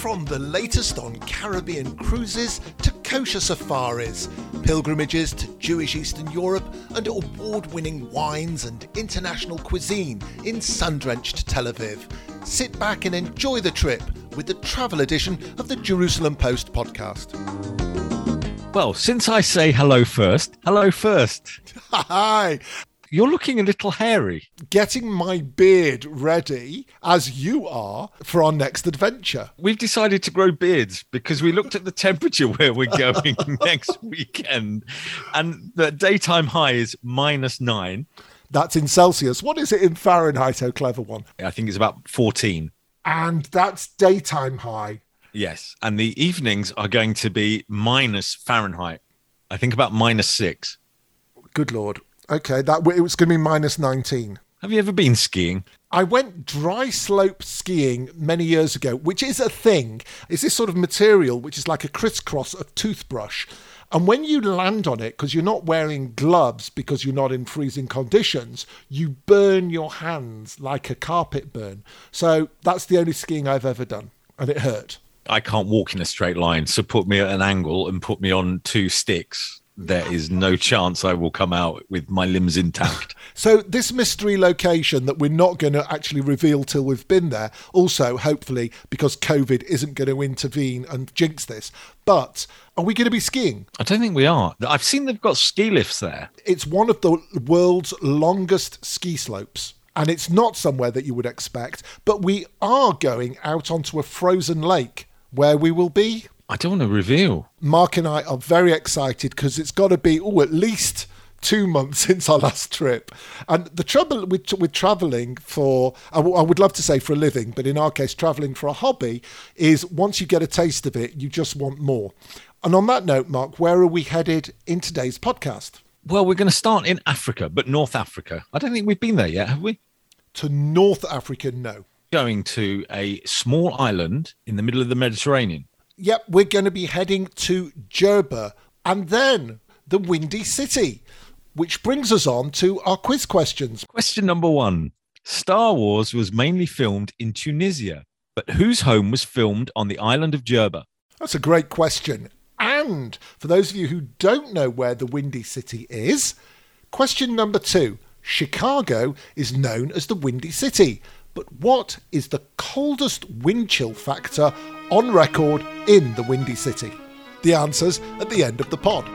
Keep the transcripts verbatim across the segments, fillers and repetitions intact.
From the latest on Caribbean cruises to kosher safaris, pilgrimages to Jewish Eastern Europe, and award-winning wines and international cuisine in sun-drenched Tel Aviv. Sit back and enjoy the trip with the travel edition of the Jerusalem Post podcast. Well, since I say hello first, hello first. Hi. You're looking a little hairy. Getting my beard ready, as you are, for our next adventure. We've decided to grow beards because we looked at the temperature where we're going next weekend, and the daytime high is minus nine. That's in Celsius. What is it in Fahrenheit, oh clever one? I think it's about fourteen. And that's daytime high. Yes, and the evenings are going to be minus Fahrenheit. I think about minus six. Good Lord. Okay, that it was going to be minus nineteen. Have you ever been skiing? I went dry slope skiing many years ago, which is a thing. It's this sort of material which is like a crisscross of toothbrush. And when you land on it, because you're not wearing gloves because you're not in freezing conditions, you burn your hands like a carpet burn. So that's the only skiing I've ever done, and it hurt. I can't walk in a straight line, so put me at an angle and put me on two sticks. There is no chance I will come out with my limbs intact. So this mystery location that we're not going to actually reveal till we've been there, also, hopefully, because COVID isn't going to intervene and jinx this. But are we going to be skiing? I don't think we are. I've seen they've got ski lifts there. It's one of the world's longest ski slopes. And it's not somewhere that you would expect. But we are going out onto a frozen lake where we will be... I don't want to reveal. Mark and I are very excited because it's got to be oh, at least two months since our last trip. And the trouble with, with travelling for, I, w- I would love to say for a living, but in our case, travelling for a hobby, is once you get a taste of it, you just want more. And on that note, Mark, where are we headed in today's podcast? Well, we're going to start in Africa, but North Africa. I don't think we've been there yet, have we? To North Africa, no. Going to a small island in the middle of the Mediterranean. Yep, we're going to be heading to Djerba and then the Windy City, which brings us on to our quiz questions. Question number one. Star Wars was mainly filmed in Tunisia, but whose home was filmed on the island of Djerba? That's a great question. And for those of you who don't know where the Windy City is, question number two. Chicago is known as the Windy City, but what is the coldest wind chill factor on record in the Windy City? The answers at the end of the pod.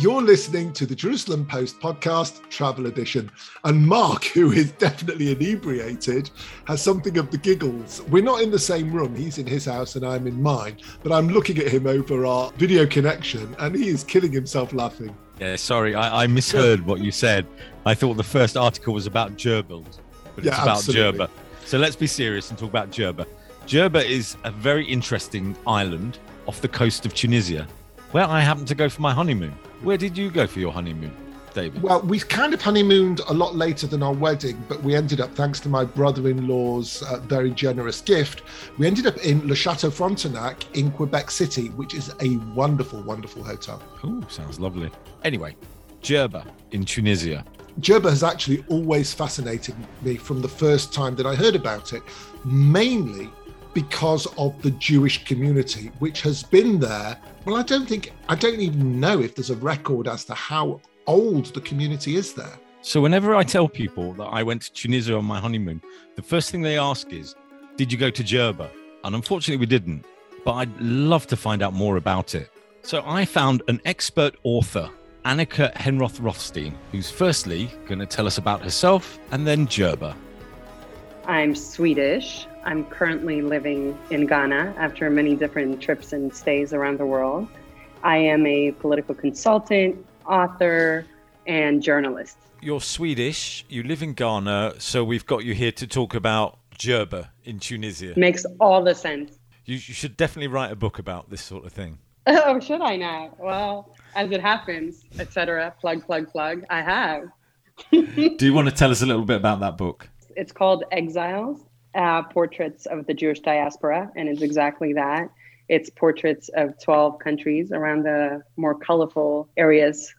You're listening to the Jerusalem Post podcast, Travel Edition. And Mark, who is definitely inebriated, has something of the giggles. We're not in the same room. He's in his house and I'm in mine. But I'm looking at him over our video connection and he is killing himself laughing. Yeah, sorry, I, I misheard what you said. I thought the first article was about gerbils, but yeah, it's about absolutely. Djerba. So let's be serious and talk about Djerba. Djerba is a very interesting island off the coast of Tunisia, where I happened to go for my honeymoon. Where did you go for your honeymoon, David? Well, we kind of honeymooned a lot later than our wedding, but we ended up, thanks to my brother-in-law's uh, very generous gift, we ended up in Le Chateau Frontenac in Quebec City, which is a wonderful, wonderful hotel. Oh, sounds lovely. Anyway, Djerba in Tunisia. Djerba has actually always fascinated me from the first time that I heard about it, mainly because of the Jewish community, which has been there. Well, I don't think, I don't even know if there's a record as to how old the community is there. So whenever I tell people that I went to Tunisia on my honeymoon, the first thing they ask is, did you go to Djerba? And unfortunately we didn't, but I'd love to find out more about it. So I found an expert author, Annika Hernroth-Rothstein, who's firstly gonna tell us about herself and then Djerba. I'm Swedish. I'm currently living in Ghana after many different trips and stays around the world. I am a political consultant, author, and journalist. You're Swedish, you live in Ghana, so we've got you here to talk about Djerba in Tunisia. Makes all the sense. You, you should definitely write a book about this sort of thing. Oh, should I now? Well, as it happens, et cetera. Plug, plug, plug. I have. Do you want to tell us a little bit about that book? It's called Exiles. Uh, portraits of the Jewish diaspora, and it's exactly that. It's portraits of twelve countries around the more colorful areas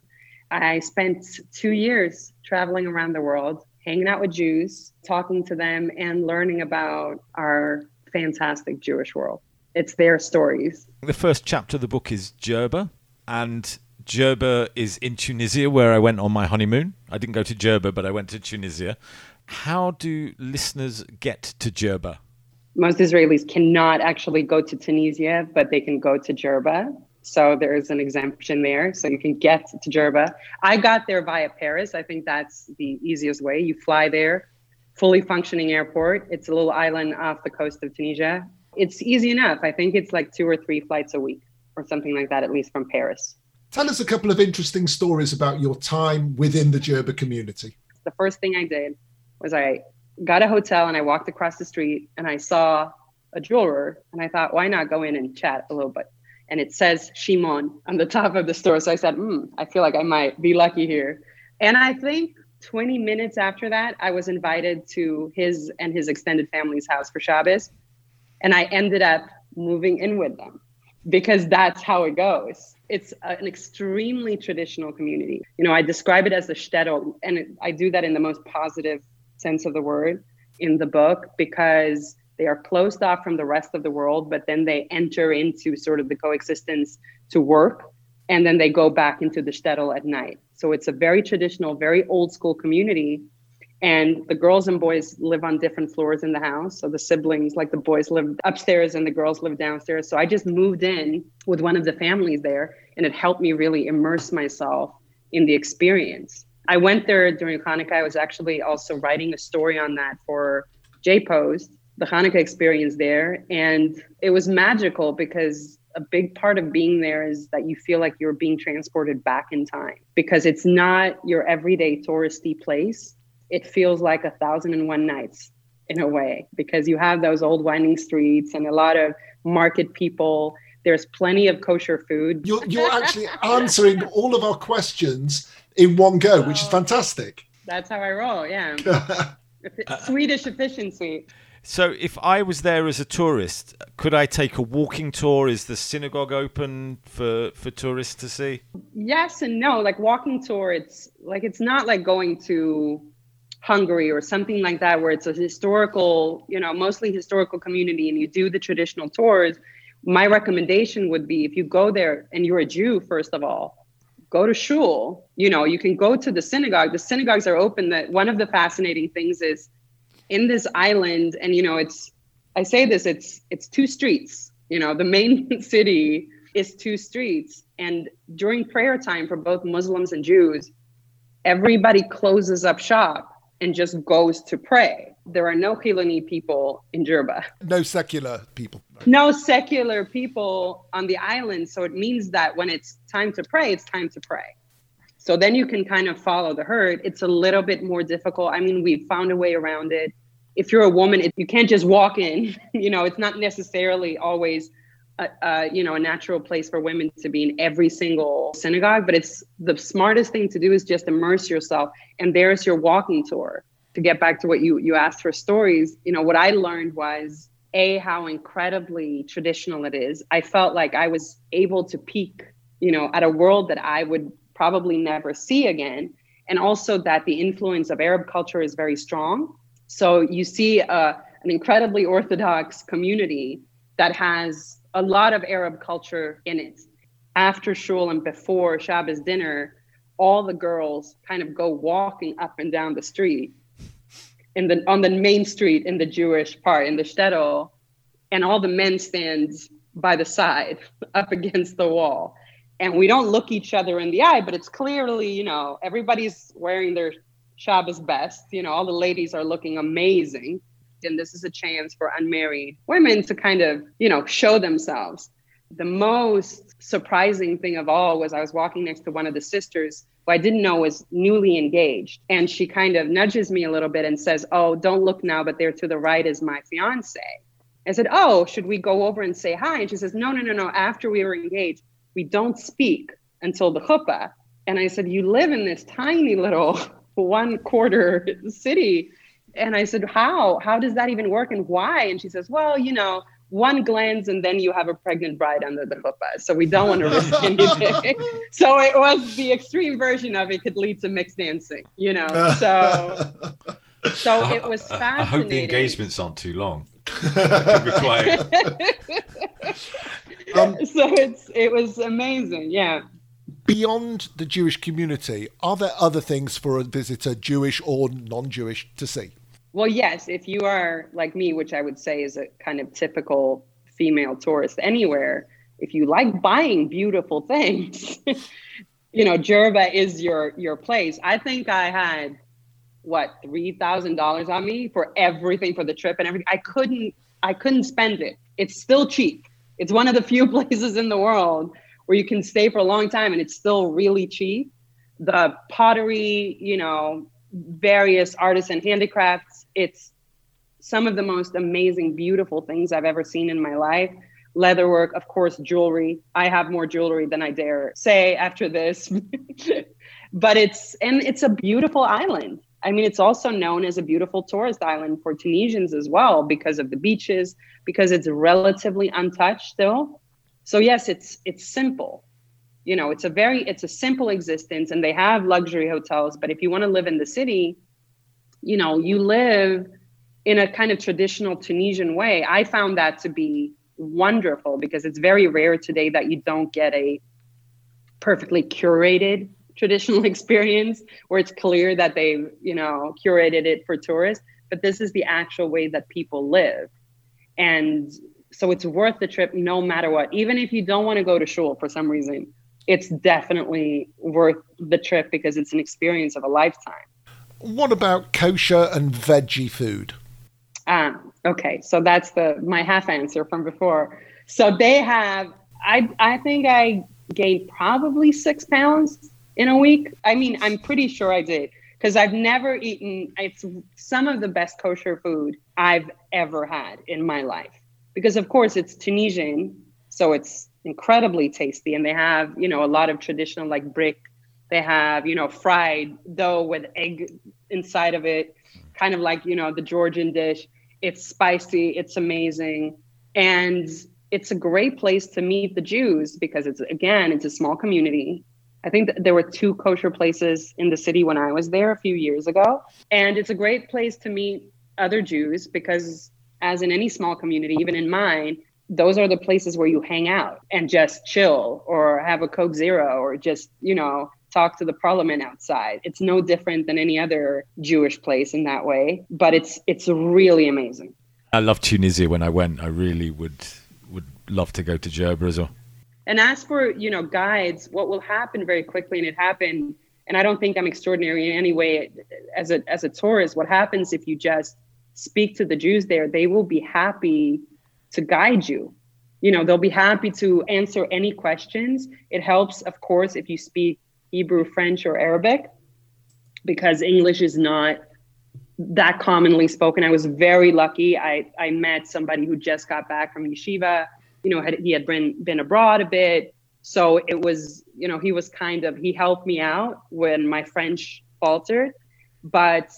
I spent two years traveling around the world, hanging out with Jews, talking to them, and learning about our fantastic Jewish world. It's their stories. The first chapter of the book is Djerba, and Djerba is in Tunisia, where I went on my honeymoon. I didn't go to Djerba, but I went to Tunisia. How do listeners get to Djerba? Most Israelis cannot actually go to Tunisia, but they can go to Djerba. So there is an exemption there. So you can get to Djerba. I got there via Paris. I think that's the easiest way. You fly there, fully functioning airport. It's a little island off the coast of Tunisia. It's easy enough. I think it's like two or three flights a week or something like that, at least from Paris. Tell us a couple of interesting stories about your time within the Djerba community. The first thing I did was I got a hotel and I walked across the street and I saw a jeweler and I thought, why not go in and chat a little bit? And it says Shimon on the top of the store. So I said, hmm, I feel like I might be lucky here. And I think twenty minutes after that, I was invited to his and his extended family's house for Shabbos. And I ended up moving in with them because that's how it goes. It's an extremely traditional community. You know, I describe it as the shtetl, and I do that in the most positive sense of the word in the book because they are closed off from the rest of the world, but then they enter into sort of the coexistence to work, and then they go back into the shtetl at night. So it's a very traditional, very old school community, and the girls and boys live on different floors in the house. So the siblings, like the boys live upstairs and the girls live downstairs. So I just moved in with one of the families there, and it helped me really immerse myself in the experience. I went there during Hanukkah. I was actually also writing a story on that for J-Post, the Hanukkah experience there. And it was magical because a big part of being there is that you feel like you're being transported back in time because it's not your everyday touristy place. It feels like a thousand and one nights in a way because you have those old winding streets and a lot of market people. There's plenty of kosher food. You're, you're actually answering all of our questions in one go, which is fantastic. That's how I roll, yeah. Swedish efficiency. So if I was there as a tourist, could I take a walking tour? Is the synagogue open for, for tourists to see? Yes and no. Like walking tour, it's like it's not like going to Hungary or something like that where it's a historical, you know, mostly historical community and you do the traditional tours. My recommendation would be if you go there and you're a Jew, first of all, go to shul. You know, you can go to the synagogue. The synagogues are open. That one of the fascinating things is in this island, and you know, it's, I say this, it's it's two streets, you know, the main city is two streets. And during prayer time for both Muslims and Jews, everybody closes up shop and just goes to pray. There are no Chiloni people in Djerba. No secular people. No secular people on the island. So it means that when it's time to pray, it's time to pray. So then you can kind of follow the herd. It's a little bit more difficult. I mean, we've found a way around it. If you're a woman, it, you can't just walk in. You know, it's not necessarily always, a, a, you know, a natural place for women to be in every single synagogue. But it's the smartest thing to do is just immerse yourself. And there's your walking tour. To get back to what you, you asked for stories, you know, what I learned was, A, how incredibly traditional it is. I felt like I was able to peek, you know, at a world that I would probably never see again. And also that the influence of Arab culture is very strong. So you see uh, an incredibly Orthodox community that has a lot of Arab culture in it. After shul and before Shabbos dinner, all the girls kind of go walking up and down the street in the on the main street in the Jewish part, in the shtetl, and all the men stand by the side up against the wall. And we don't look each other in the eye, but it's clearly, you know, everybody's wearing their Shabbos best. You know, all the ladies are looking amazing. And this is a chance for unmarried women to kind of, you know, show themselves. The most surprising thing of all was I was walking next to one of the sisters who I didn't know was newly engaged. And she kind of nudges me a little bit and says, oh, don't look now, but there to the right is my fiance. I said, oh, should we go over and say hi? And she says, no, no, no, no. After we were engaged, we don't speak until the chuppah. And I said, you live in this tiny little one quarter city. And I said, how? How does that even work and why? And she says, well, you know, one glance and then you have a pregnant bride under the chuppah. So we don't want to risk anything. So it was the extreme version of it could lead to mixed dancing, you know. So so I, it was fascinating. I hope the engagements aren't too long. It be quiet. um, so it's it was amazing, yeah. Beyond the Jewish community, are there other things for a visitor, Jewish or non-Jewish, to see? Well, yes, if you are like me, which I would say is a kind of typical female tourist anywhere, if you like buying beautiful things, you know, Djerba is your your place. I think I had, what, three thousand dollars on me for everything, for the trip and everything. I couldn't, I couldn't spend it. It's still cheap. It's one of the few places in the world where you can stay for a long time and it's still really cheap. The pottery, you know, various artisan handicrafts. It's some of the most amazing, beautiful things I've ever seen in my life. Leatherwork, of course, jewelry. I have more jewelry than I dare say after this. But it's, and it's a beautiful island. I mean, it's also known as a beautiful tourist island for Tunisians as well because of the beaches, because it's relatively untouched still. So yes, it's it's simple. You know, it's a very, it's a simple existence and they have luxury hotels. But if you want to live in the city, you know, you live in a kind of traditional Tunisian way. I found that to be wonderful because it's very rare today that you don't get a perfectly curated traditional experience where it's clear that they've, you know, curated it for tourists. But this is the actual way that people live. And so it's worth the trip no matter what. Even if you don't want to go to shul for some reason, it's definitely worth the trip because it's an experience of a lifetime. What about kosher and veggie food? Um, okay, so that's the my half answer from before. So they have, I I think I gained probably six pounds in a week. I mean, I'm pretty sure I did because I've never eaten, it's some of the best kosher food I've ever had in my life. Because of course it's Tunisian, so it's incredibly tasty. And they have, you know, a lot of traditional like brick. They have, you know, fried dough with egg inside of it, kind of like, you know, the Georgian dish. It's spicy, it's amazing. And it's a great place to meet the Jews because it's, again, it's a small community. I think that there were two kosher places in the city when I was there a few years ago. And it's a great place to meet other Jews because as in any small community, even in mine, those are the places where you hang out and just chill or have a Coke Zero or just, you know, talk to the parliament outside. It's no different than any other Jewish place in that way, but it's it's really amazing. I love Tunisia when I went. I really would would love to go to Djerba as well. And as for, you know, guides, what will happen very quickly, and it happened, and I don't think I'm extraordinary in any way as a as a tourist, what happens if you just speak to the Jews there, they will be happy to guide you. You know, they'll be happy to answer any questions. It helps, of course, if you speak Hebrew, French, or Arabic, because English is not that commonly spoken. I was very lucky. I, I met somebody who just got back from yeshiva. You know, had, he had been, been abroad a bit. So it was, you know, he was kind of, he helped me out when my French faltered. But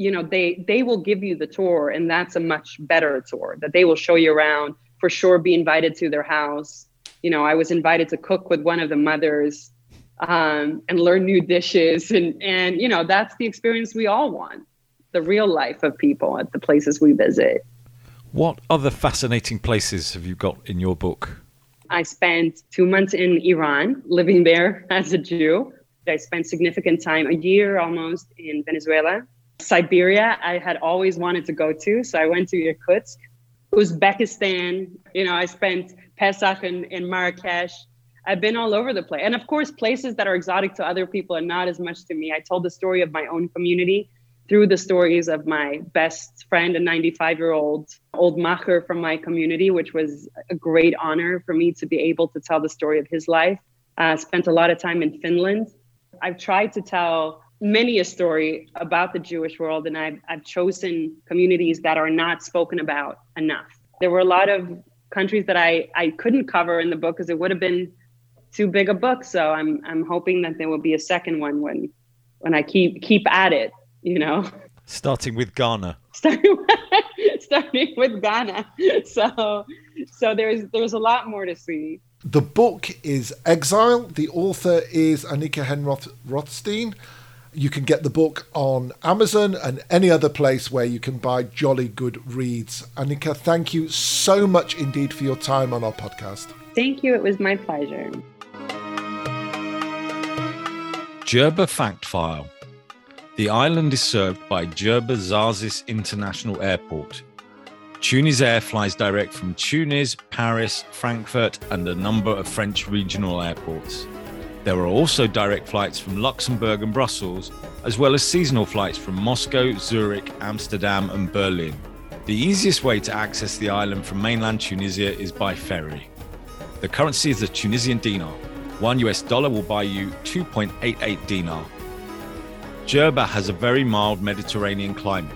you know, they, they will give you the tour, and that's a much better tour that they will show you around. For sure, be invited to their house. You know, I was invited to cook with one of the mothers um, and learn new dishes. And, and, you know, that's the experience we all want, the real life of people at the places we visit. What other fascinating places have you got in your book? I spent two months in Iran, living there as a Jew. I spent significant time, a year almost, in Venezuela. Siberia, I had always wanted to go to, so I went to Irkutsk. Uzbekistan, you know, I spent Pesach in, in Marrakesh. I've been all over the place. And of course, places that are exotic to other people and not as much to me. I told the story of my own community through the stories of my best friend, a ninety-five-year-old old macher from my community, which was a great honor for me to be able to tell the story of his life. I uh, spent a lot of time in Finland. I've tried to tell many a story about the Jewish world, and I've, I've chosen communities that are not spoken about enough. There were a lot of countries that I, I couldn't cover in the book because it would have been too big a book. So I'm I'm hoping that there will be a second one when when I keep keep at it, you know. Starting with Ghana. Starting with starting with Ghana. So, so there's there's a lot more to see. The book is Exile. The author is Annika Hernroth-Rothstein. You can get the book on Amazon and any other place where you can buy jolly good reads. Annika, thank you so much indeed for your time on our podcast. Thank you. It was my pleasure. Djerba Fact File. The island is served by Djerba Zarzis International Airport. Tunis Air flies direct from Tunis, Paris, Frankfurt, and a number of French regional airports. There are also direct flights from Luxembourg and Brussels, as well as seasonal flights from Moscow, Zurich, Amsterdam, and Berlin. The easiest way to access the island from mainland Tunisia is by ferry. The currency is the Tunisian dinar. One U S dollar will buy you two point eight eight dinar. Djerba has a very mild Mediterranean climate.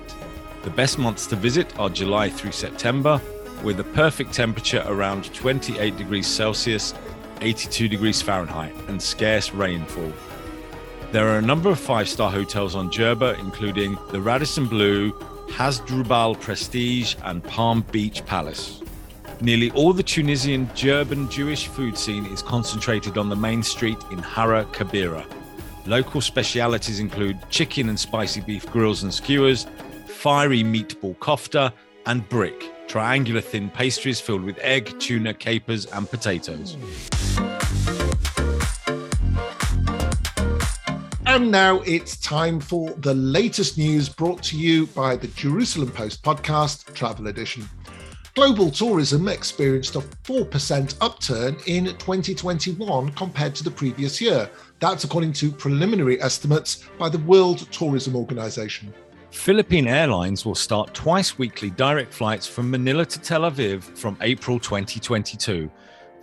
The best months to visit are July through September, with a perfect temperature around twenty-eight degrees Celsius, eighty-two degrees Fahrenheit, and scarce rainfall. There are a number of five-star hotels on Djerba, including the Radisson Blue, Hasdrubal Prestige, and Palm Beach Palace. Nearly all the Tunisian Djerban Jewish food scene is concentrated on the main street in Hara Kabira. Local specialities include chicken and spicy beef grills and skewers, fiery meatball kofta, and brick, triangular thin pastries filled with egg, tuna, capers, and potatoes. And now it's time for the latest news brought to you by the Jerusalem Post podcast, Travel Edition. Global tourism experienced a four percent upturn in twenty twenty-one compared to the previous year. That's according to preliminary estimates by the World Tourism Organization. Philippine Airlines will start twice weekly direct flights from Manila to Tel Aviv from April twenty twenty-two.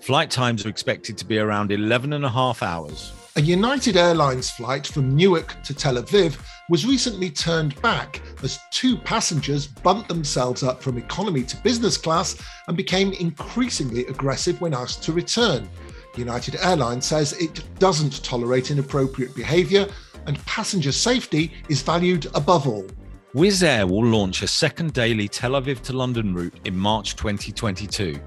Flight times are expected to be around eleven and a half hours. A United Airlines flight from Newark to Tel Aviv was recently turned back as two passengers bumped themselves up from economy to business class and became increasingly aggressive when asked to return. United Airlines says it doesn't tolerate inappropriate behaviour and passenger safety is valued above all. Wizz Air will launch a second daily Tel Aviv to London route in March twenty twenty-two,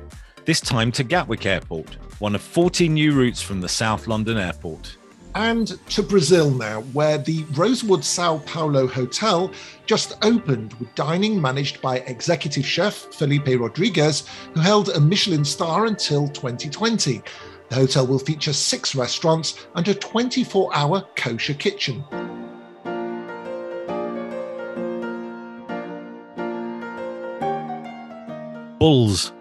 this time to Gatwick Airport, one of fourteen new routes from the South London Airport. And to Brazil now, where the Rosewood Sao Paulo Hotel just opened with dining managed by executive chef Felipe Rodriguez, who held a Michelin star until twenty twenty. The hotel will feature six restaurants and a twenty-four hour kosher kitchen. Bulls,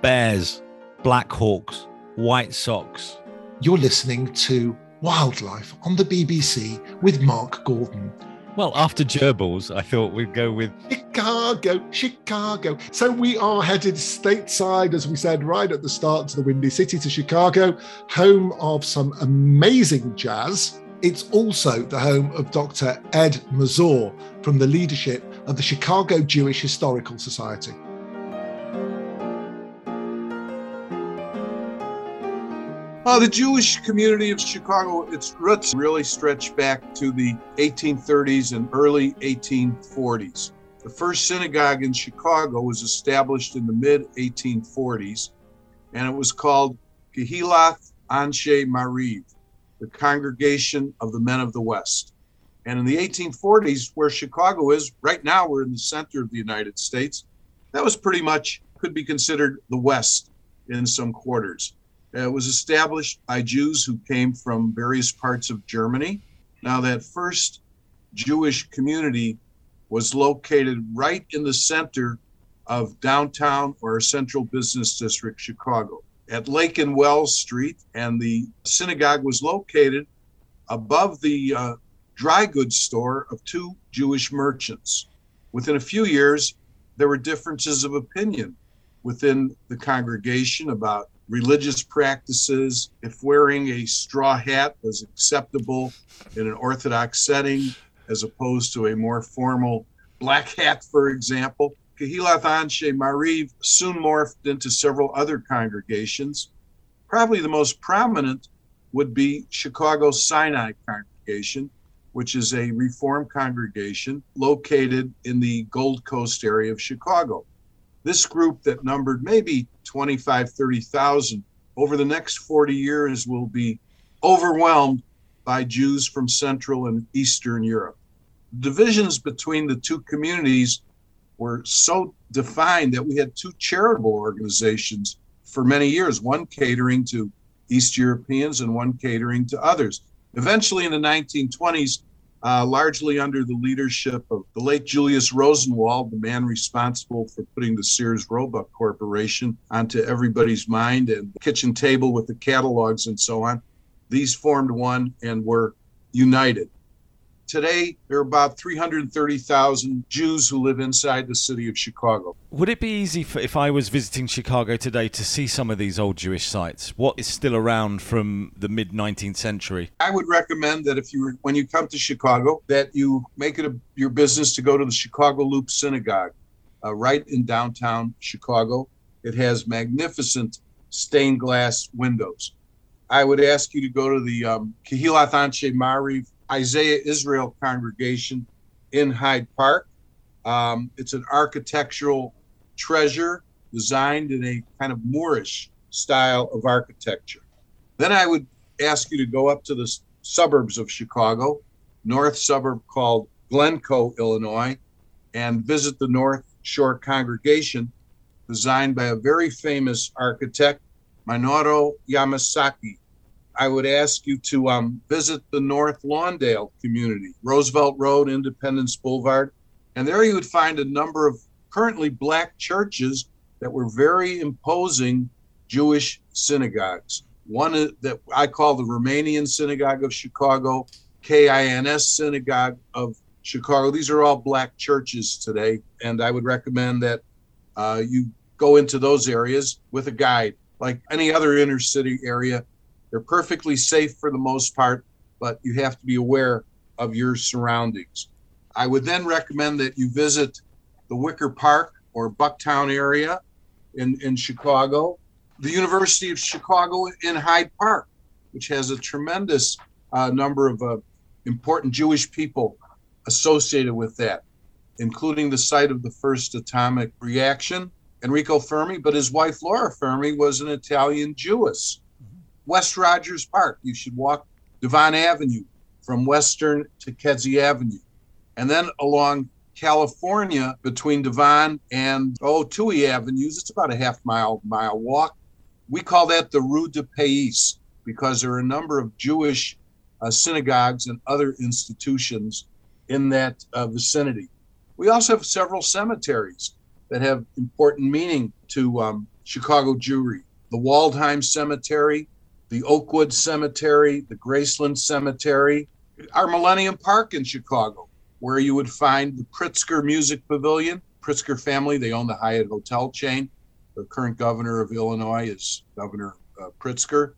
bears, black hawks, white sox. You're listening to Wildlife on the B B C with Mark Gordon. Well, after gerbils, I thought we'd go with Chicago, Chicago. So we are headed stateside, as we said, right at the start to the Windy City, to Chicago, home of some amazing jazz. It's also the home of Doctor Ed Mazur from the leadership of the Chicago Jewish Historical Society. Uh, the Jewish community of Chicago, its roots really stretch back to the eighteen thirties and early eighteen forties. The first synagogue in Chicago was established in the mid eighteen forties, and it was called Kehilath Anshe Mariah, the Congregation of the Men of the West. And in the eighteen forties, where Chicago is, right now we're in the center of the United States, that was pretty much, could be considered the West in some quarters. It was established by Jews who came from various parts of Germany. Now, that first Jewish community was located right in the center of downtown or central business district Chicago at Lake and Wells Street. And the synagogue was located above the uh, dry goods store of two Jewish merchants. Within a few years, there were differences of opinion within the congregation about religious practices, if wearing a straw hat was acceptable in an Orthodox setting, as opposed to a more formal black hat, for example. Kehilath Anshe Mariah soon morphed into several other congregations. Probably the most prominent would be Chicago Sinai Congregation, which is a Reformed congregation located in the Gold Coast area of Chicago. This group that numbered maybe twenty-five, thirty thousand over the next forty years will be overwhelmed by Jews from Central and Eastern Europe. Divisions between the two communities were so defined that we had two charitable organizations for many years, one catering to East Europeans and one catering to others. Eventually in the nineteen twenties, uh, largely under the leadership of the late Julius Rosenwald, the man responsible for putting the Sears Roebuck Corporation onto everybody's mind and the kitchen table with the catalogs and so on, these formed one and were united. Today, there are about three hundred thirty thousand Jews who live inside the city of Chicago. Would it be easy for, if I was visiting Chicago today to see some of these old Jewish sites? What is still around from the mid-nineteenth century? I would recommend that if you were, when you come to Chicago, that you make it a, your business to go to the Chicago Loop Synagogue, uh, right in downtown Chicago. It has magnificent stained glass windows. I would ask you to go to the um, Kehilath Anshe Mariah Isaiah Israel congregation in Hyde Park. Um, it's an architectural treasure designed in a kind of Moorish style of architecture. Then I would ask you to go up to the suburbs of Chicago, north suburb called Glencoe, Illinois, and visit the North Shore congregation designed by a very famous architect, Minoru Yamasaki. I would ask you to um, visit the North Lawndale community, Roosevelt Road, Independence Boulevard. And there you would find a number of currently black churches that were very imposing Jewish synagogues. One that I call the Romanian Synagogue of Chicago, KINS Synagogue of Chicago. These are all black churches today. And I would recommend that uh, you go into those areas with a guide, like any other inner city area. They're perfectly safe for the most part, but you have to be aware of your surroundings. I would then recommend that you visit the Wicker Park or Bucktown area in, in Chicago, the University of Chicago in Hyde Park, which has a tremendous uh, number of uh, important Jewish people associated with that, including the site of the first atomic reaction, Enrico Fermi, but his wife, Laura Fermi, was an Italian Jewess. West Rogers Park. You should walk Devon Avenue from Western to Kedzie Avenue. And then along California between Devon and oh, Toohey Avenues, it's about a half mile, mile walk. We call that the Rue de Pays because there are a number of Jewish uh, synagogues and other institutions in that uh, vicinity. We also have several cemeteries that have important meaning to um, Chicago Jewry. The Waldheim Cemetery, the Oakwood Cemetery, the Graceland Cemetery, our Millennium Park in Chicago, where you would find the Pritzker Music Pavilion. Pritzker family, they own the Hyatt Hotel chain. The current governor of Illinois is Governor uh, Pritzker.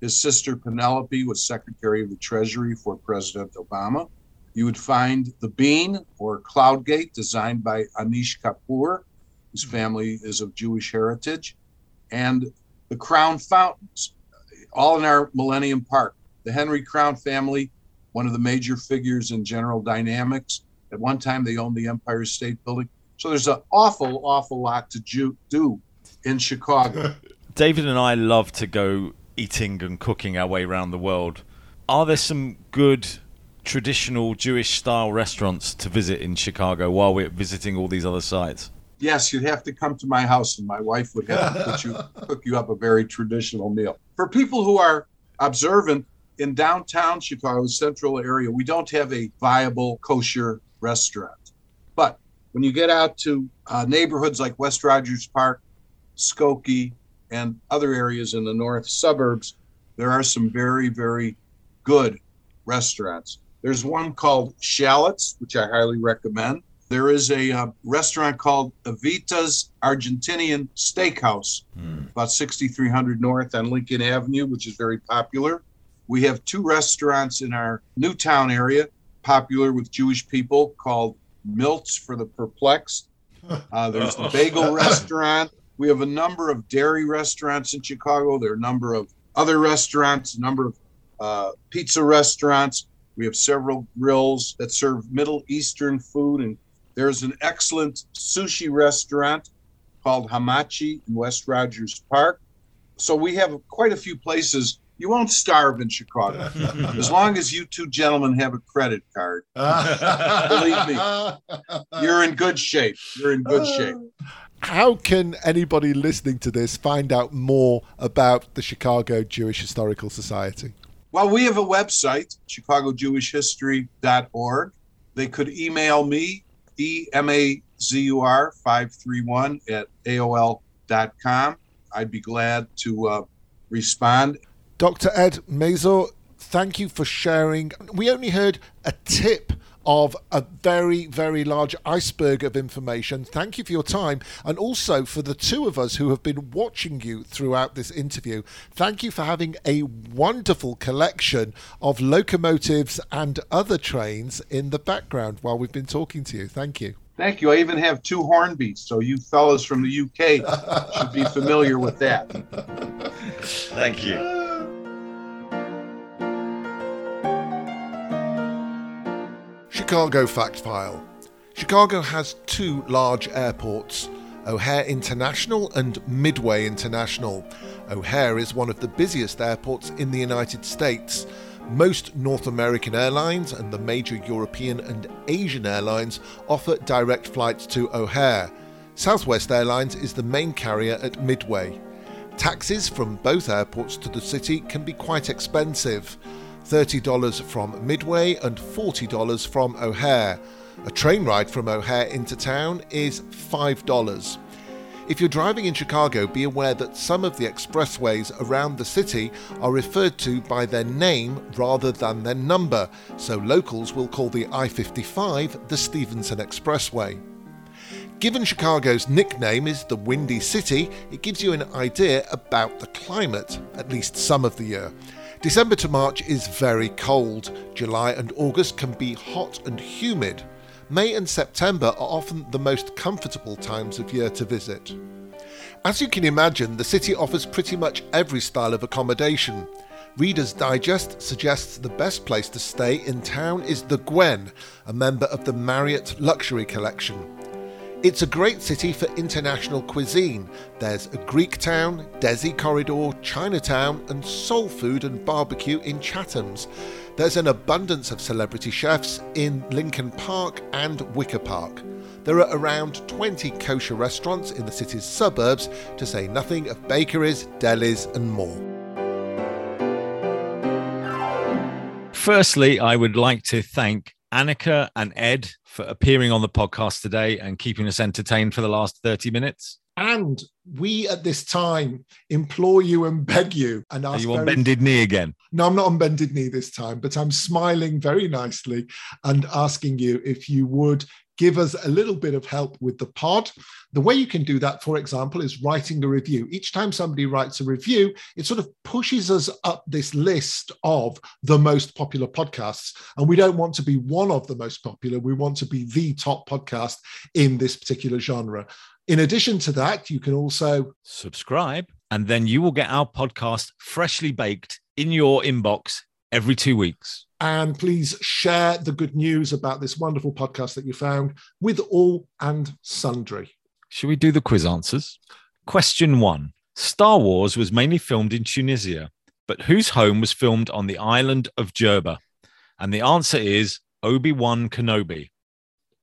His sister Penelope was Secretary of the Treasury for President Obama. You would find the Bean or Cloud Gate designed by Anish Kapoor. His family is of Jewish heritage. And the Crown Fountains, all in our Millennium Park. The Henry Crown family, one of the major figures in General Dynamics. At one time, they owned the Empire State Building. So there's an awful, awful lot to ju- do in Chicago. David and I love to go eating and cooking our way around the world. Are there some good traditional Jewish-style restaurants to visit in Chicago while we're visiting all these other sites? Yes, you'd have to come to my house, and my wife would have to put you, cook you up a very traditional meal. For people who are observant, in downtown Chicago, central area, we don't have a viable kosher restaurant. But when you get out to uh, neighborhoods like West Rogers Park, Skokie, and other areas in the north suburbs, there are some very, very good restaurants. There's one called Shallots, which I highly recommend. There is a uh, restaurant called Avita's Argentinian Steakhouse, mm. about sixty-three hundred North on Lincoln Avenue, which is very popular. We have two restaurants in our Newtown area, popular with Jewish people, called Milts for the Perplexed. Uh, there's the Bagel Restaurant. We have a number of dairy restaurants in Chicago. There are a number of other restaurants, a number of uh, pizza restaurants. We have several grills that serve Middle Eastern food, and there's an excellent sushi restaurant called Hamachi in West Rogers Park. So we have quite a few places. You won't starve in Chicago, as long as you two gentlemen have a credit card. Believe me, you're in good shape. You're in good shape. How can anybody listening to this find out more about the Chicago Jewish Historical Society? Well, we have a website, Chicago Jewish History dot org. They could email me, E M A Z U R five three one at A O L dot com. I'd be glad to uh, respond. Doctor Ed Mazur, thank you for sharing. We only heard a tip of a very, very large iceberg of information. Thank you for your time, and also for the two of us who have been watching you throughout this interview. Thank you for having a wonderful collection of locomotives and other trains in the background while we've been talking to you. Thank you. Thank you. I even have two hornbeats, so you fellas from the U K should be familiar with that. Thank you. Chicago Fact File. Chicago has two large airports, O'Hare International and Midway International. O'Hare is one of the busiest airports in the United States. Most North American airlines and the major European and Asian airlines offer direct flights to O'Hare. Southwest Airlines is the main carrier at Midway. Taxis from both airports to the city can be quite expensive. thirty dollars from Midway and forty dollars from O'Hare. A train ride from O'Hare into town is five dollars. If you're driving in Chicago, be aware that some of the expressways around the city are referred to by their name rather than their number, so locals will call the I fifty-five the Stevenson Expressway. Given Chicago's nickname is the Windy City, it gives you an idea about the climate, at least some of the year. December to March is very cold. July and August can be hot and humid. May and September are often the most comfortable times of year to visit. As you can imagine, the city offers pretty much every style of accommodation. Reader's Digest suggests the best place to stay in town is the Gwen, a member of the Marriott Luxury Collection. It's a great city for international cuisine. There's a Greek town, Desi Corridor, Chinatown, and soul food and barbecue in Chatham's. There's an abundance of celebrity chefs in Lincoln Park and Wicker Park. There are around twenty kosher restaurants in the city's suburbs, to say nothing of bakeries, delis, and more. Firstly, I would like to thank Annika and Ed for appearing on the podcast today and keeping us entertained for the last thirty minutes. And we at this time implore you and beg you and ask. Are you on very... bended knee again? No, I'm not on bended knee this time, but I'm smiling very nicely and asking you if you would give us a little bit of help with the pod. The way you can do that, for example, is writing a review. Each time somebody writes a review, it sort of pushes us up this list of the most popular podcasts. And we don't want to be one of the most popular. We want to be the top podcast in this particular genre. In addition to that, you can also subscribe, and then you will get our podcast freshly baked in your inbox every two weeks. And please share the good news about this wonderful podcast that you found with all and sundry. Should we do the quiz answers? Question one. Star Wars was mainly filmed in Tunisia, but whose home was filmed on the island of Djerba? And the answer is Obi-Wan Kenobi.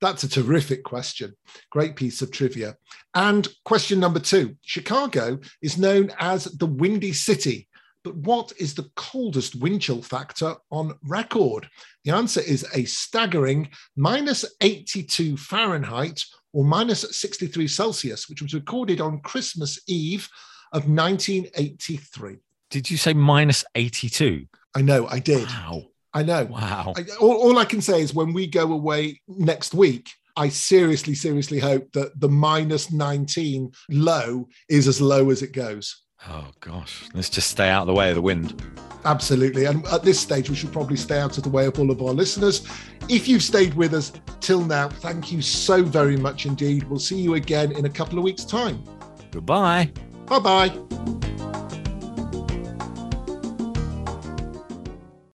That's a terrific question. Great piece of trivia. And question number two. Chicago is known as the Windy City, but what is the coldest wind chill factor on record? The answer is a staggering minus eighty-two Fahrenheit or minus sixty-three Celsius, which was recorded on Christmas Eve of nineteen eighty-three. Did you say minus eighty-two? I know, I did. Wow. I know. Wow. I, all, all I can say is when we go away next week, I seriously, seriously hope that the minus nineteen low is as low as it goes. Oh, gosh. Let's just stay out of the way of the wind. Absolutely. And at this stage, we should probably stay out of the way of all of our listeners. If you've stayed with us till now, thank you so very much indeed. We'll see you again in a couple of weeks' time. Goodbye. Bye-bye.